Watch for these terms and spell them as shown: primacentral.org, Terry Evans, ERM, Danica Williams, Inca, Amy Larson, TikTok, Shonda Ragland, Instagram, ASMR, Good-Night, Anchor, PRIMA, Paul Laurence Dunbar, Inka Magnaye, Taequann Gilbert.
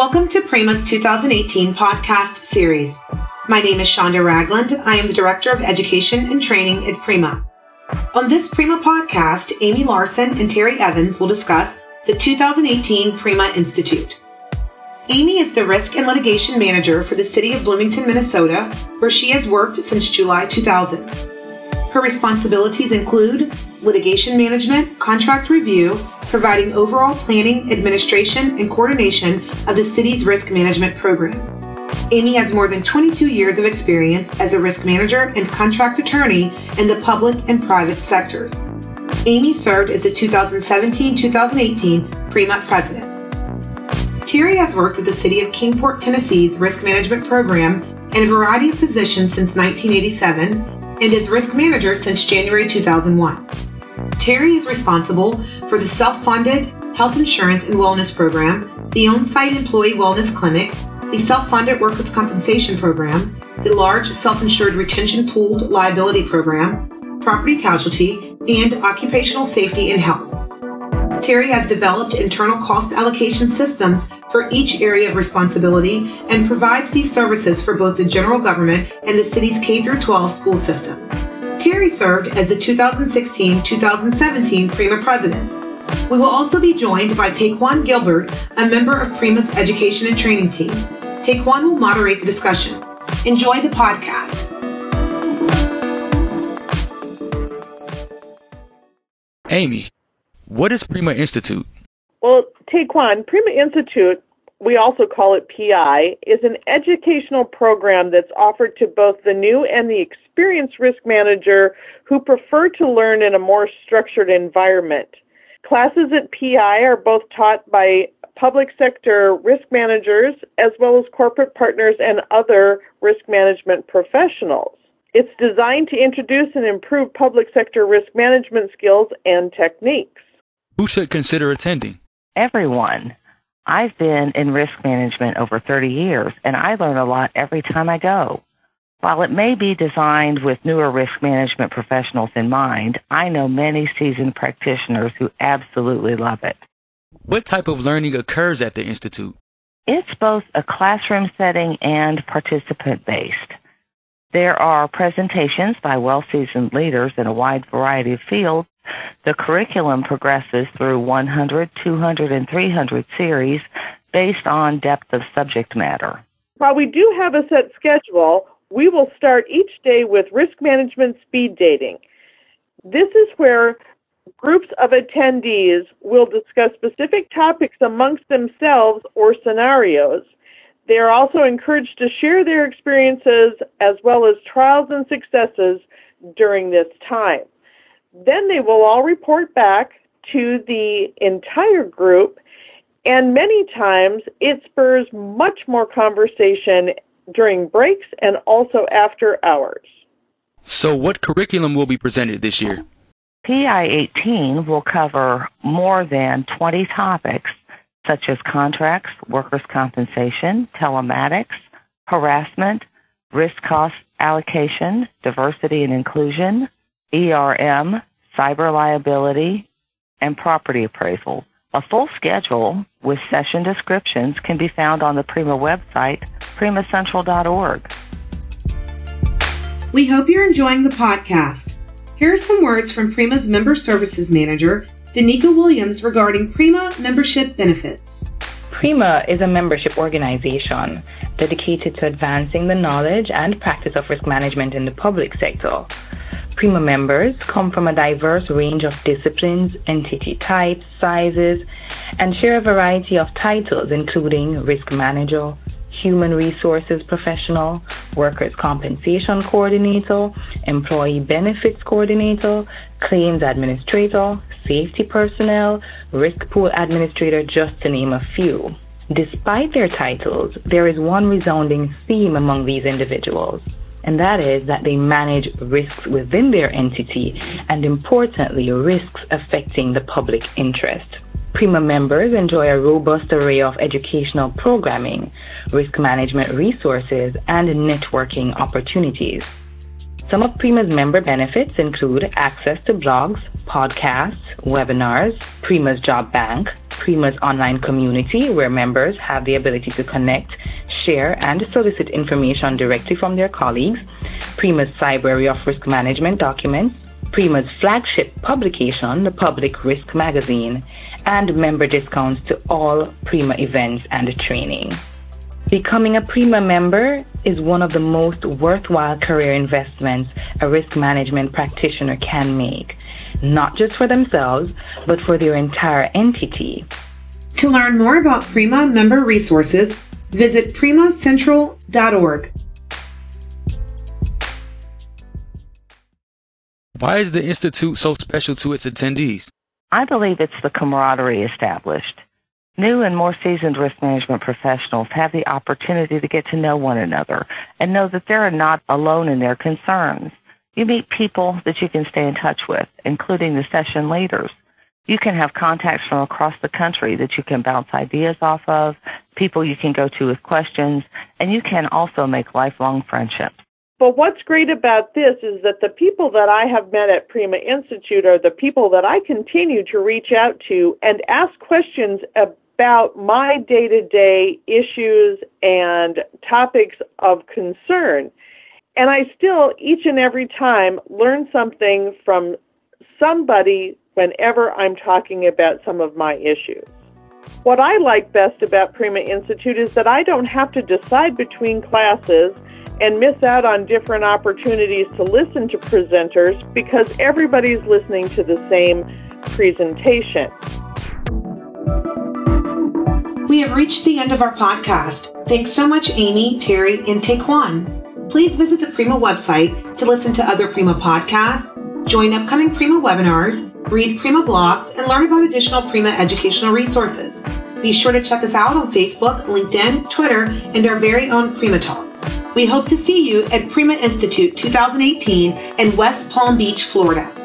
Welcome to PRIMA's 2018 podcast series. My name is Shonda Ragland. I am the Director of Education and Training at PRIMA. On this PRIMA podcast, Amy Larson and Terry Evans will discuss the 2018 PRIMA Institute. Amy is the Risk and Litigation Manager for the City of Bloomington, Minnesota, where she has worked since July 2000. Her responsibilities include litigation management, contract review, providing overall planning, administration, and coordination of the city's risk management program. Amy has more than 22 years of experience as a risk manager and contract attorney in the public and private sectors. Amy served as the 2017-2018 PRIMA President. Terry has worked with the City of Kingport, Tennessee's risk management program in a variety of positions since 1987 and is risk manager since January 2001. Terry is responsible for the self-funded health insurance and wellness program, the on-site employee wellness clinic, the self-funded workers' compensation program, the large self-insured retention pooled liability program, property casualty, and occupational safety and health. Terry has developed internal cost allocation systems for each area of responsibility and provides these services for both the general government and the city's K-12 school system. Terry served as the 2016-2017 PRIMA President. We will also be joined by Taequann Gilbert, a member of PRIMA's Education and Training team. Taequann will moderate the discussion. Enjoy the podcast. Amy, what is PRIMA Institute? Well, Taequann, PRIMA Institute, we also call it PI, is an educational program that's offered to both the new and the experienced risk manager who prefer to learn in a more structured environment. Classes at PI are both taught by public sector risk managers as well as corporate partners and other risk management professionals. It's designed to introduce and improve public sector risk management skills and techniques. Who should consider attending? Everyone. I've been in risk management over 30 years, and I learn a lot every time I go. While it may be designed with newer risk management professionals in mind, I know many seasoned practitioners who absolutely love it. What type of learning occurs at the Institute? It's both a classroom setting and participant-based. There are presentations by well-seasoned leaders in a wide variety of fields. The curriculum progresses through 100, 200, and 300 series based on depth of subject matter. While we do have a set schedule, we will start each day with risk management speed dating. This is where groups of attendees will discuss specific topics amongst themselves or scenarios. They are also encouraged to share their experiences as well as trials and successes during this time. Then they will all report back to the entire group, and many times it spurs much more conversation during breaks and also after hours. So what curriculum will be presented this year? PI 18 will cover more than 20 topics, such as contracts, workers' compensation, telematics, harassment, risk cost allocation, diversity and inclusion, ERM, cyber liability, and property appraisal. A full schedule with session descriptions can be found on the PRIMA website, primacentral.org. We hope you're enjoying the podcast. Here are some words from PRIMA's Member Services Manager, Danica Williams, regarding PRIMA membership benefits. PRIMA is a membership organization dedicated to advancing the knowledge and practice of risk management in the public sector. PRIMA members come from a diverse range of disciplines, entity types, sizes, and share a variety of titles including risk manager, human resources professional, workers' compensation coordinator, employee benefits coordinator, claims administrator, safety personnel, risk pool administrator, just to name a few. Despite their titles, there is one resounding theme among these individuals, and that is that they manage risks within their entity and, importantly, risks affecting the public interest. PRIMA members enjoy a robust array of educational programming, risk management resources, and networking opportunities. Some of PRIMA's member benefits include access to blogs, podcasts, webinars, PRIMA's job bank, PRIMA's online community, where members have the ability to connect, share, and solicit information directly from their colleagues, PRIMA's Library of Risk Management documents, PRIMA's flagship publication, the Public Risk Magazine, and member discounts to all PRIMA events and training. Becoming a PRIMA member is one of the most worthwhile career investments a risk management practitioner can make, not just for themselves, but for their entire entity. To learn more about PRIMA member resources, visit primacentral.org. Why is the Institute so special to its attendees? I believe it's the camaraderie established. New and more seasoned risk management professionals have the opportunity to get to know one another and know that they're not alone in their concerns. You meet people that you can stay in touch with, including the session leaders. You can have contacts from across the country that you can bounce ideas off of, people you can go to with questions, and you can also make lifelong friendships. But what's great about this is that the people that I have met at PRIMA Institute are the people that I continue to reach out to and ask questions about my day-to-day issues and topics of concern. And I still, each and every time, learn something from somebody whenever I'm talking about some of my issues. What I like best about PRIMA Institute is that I don't have to decide between classes and miss out on different opportunities to listen to presenters because everybody's listening to the same presentation. We have reached the end of our podcast. Thanks so much, Amy, Terry, and Taequann. Please visit the PRIMA website to listen to other PRIMA podcasts, join upcoming PRIMA webinars, read PRIMA blogs, and learn about additional PRIMA educational resources. Be sure to check us out on Facebook, LinkedIn, Twitter, and our very own PRIMA Talk. We hope to see you at PRIMA Institute 2018 in West Palm Beach, Florida.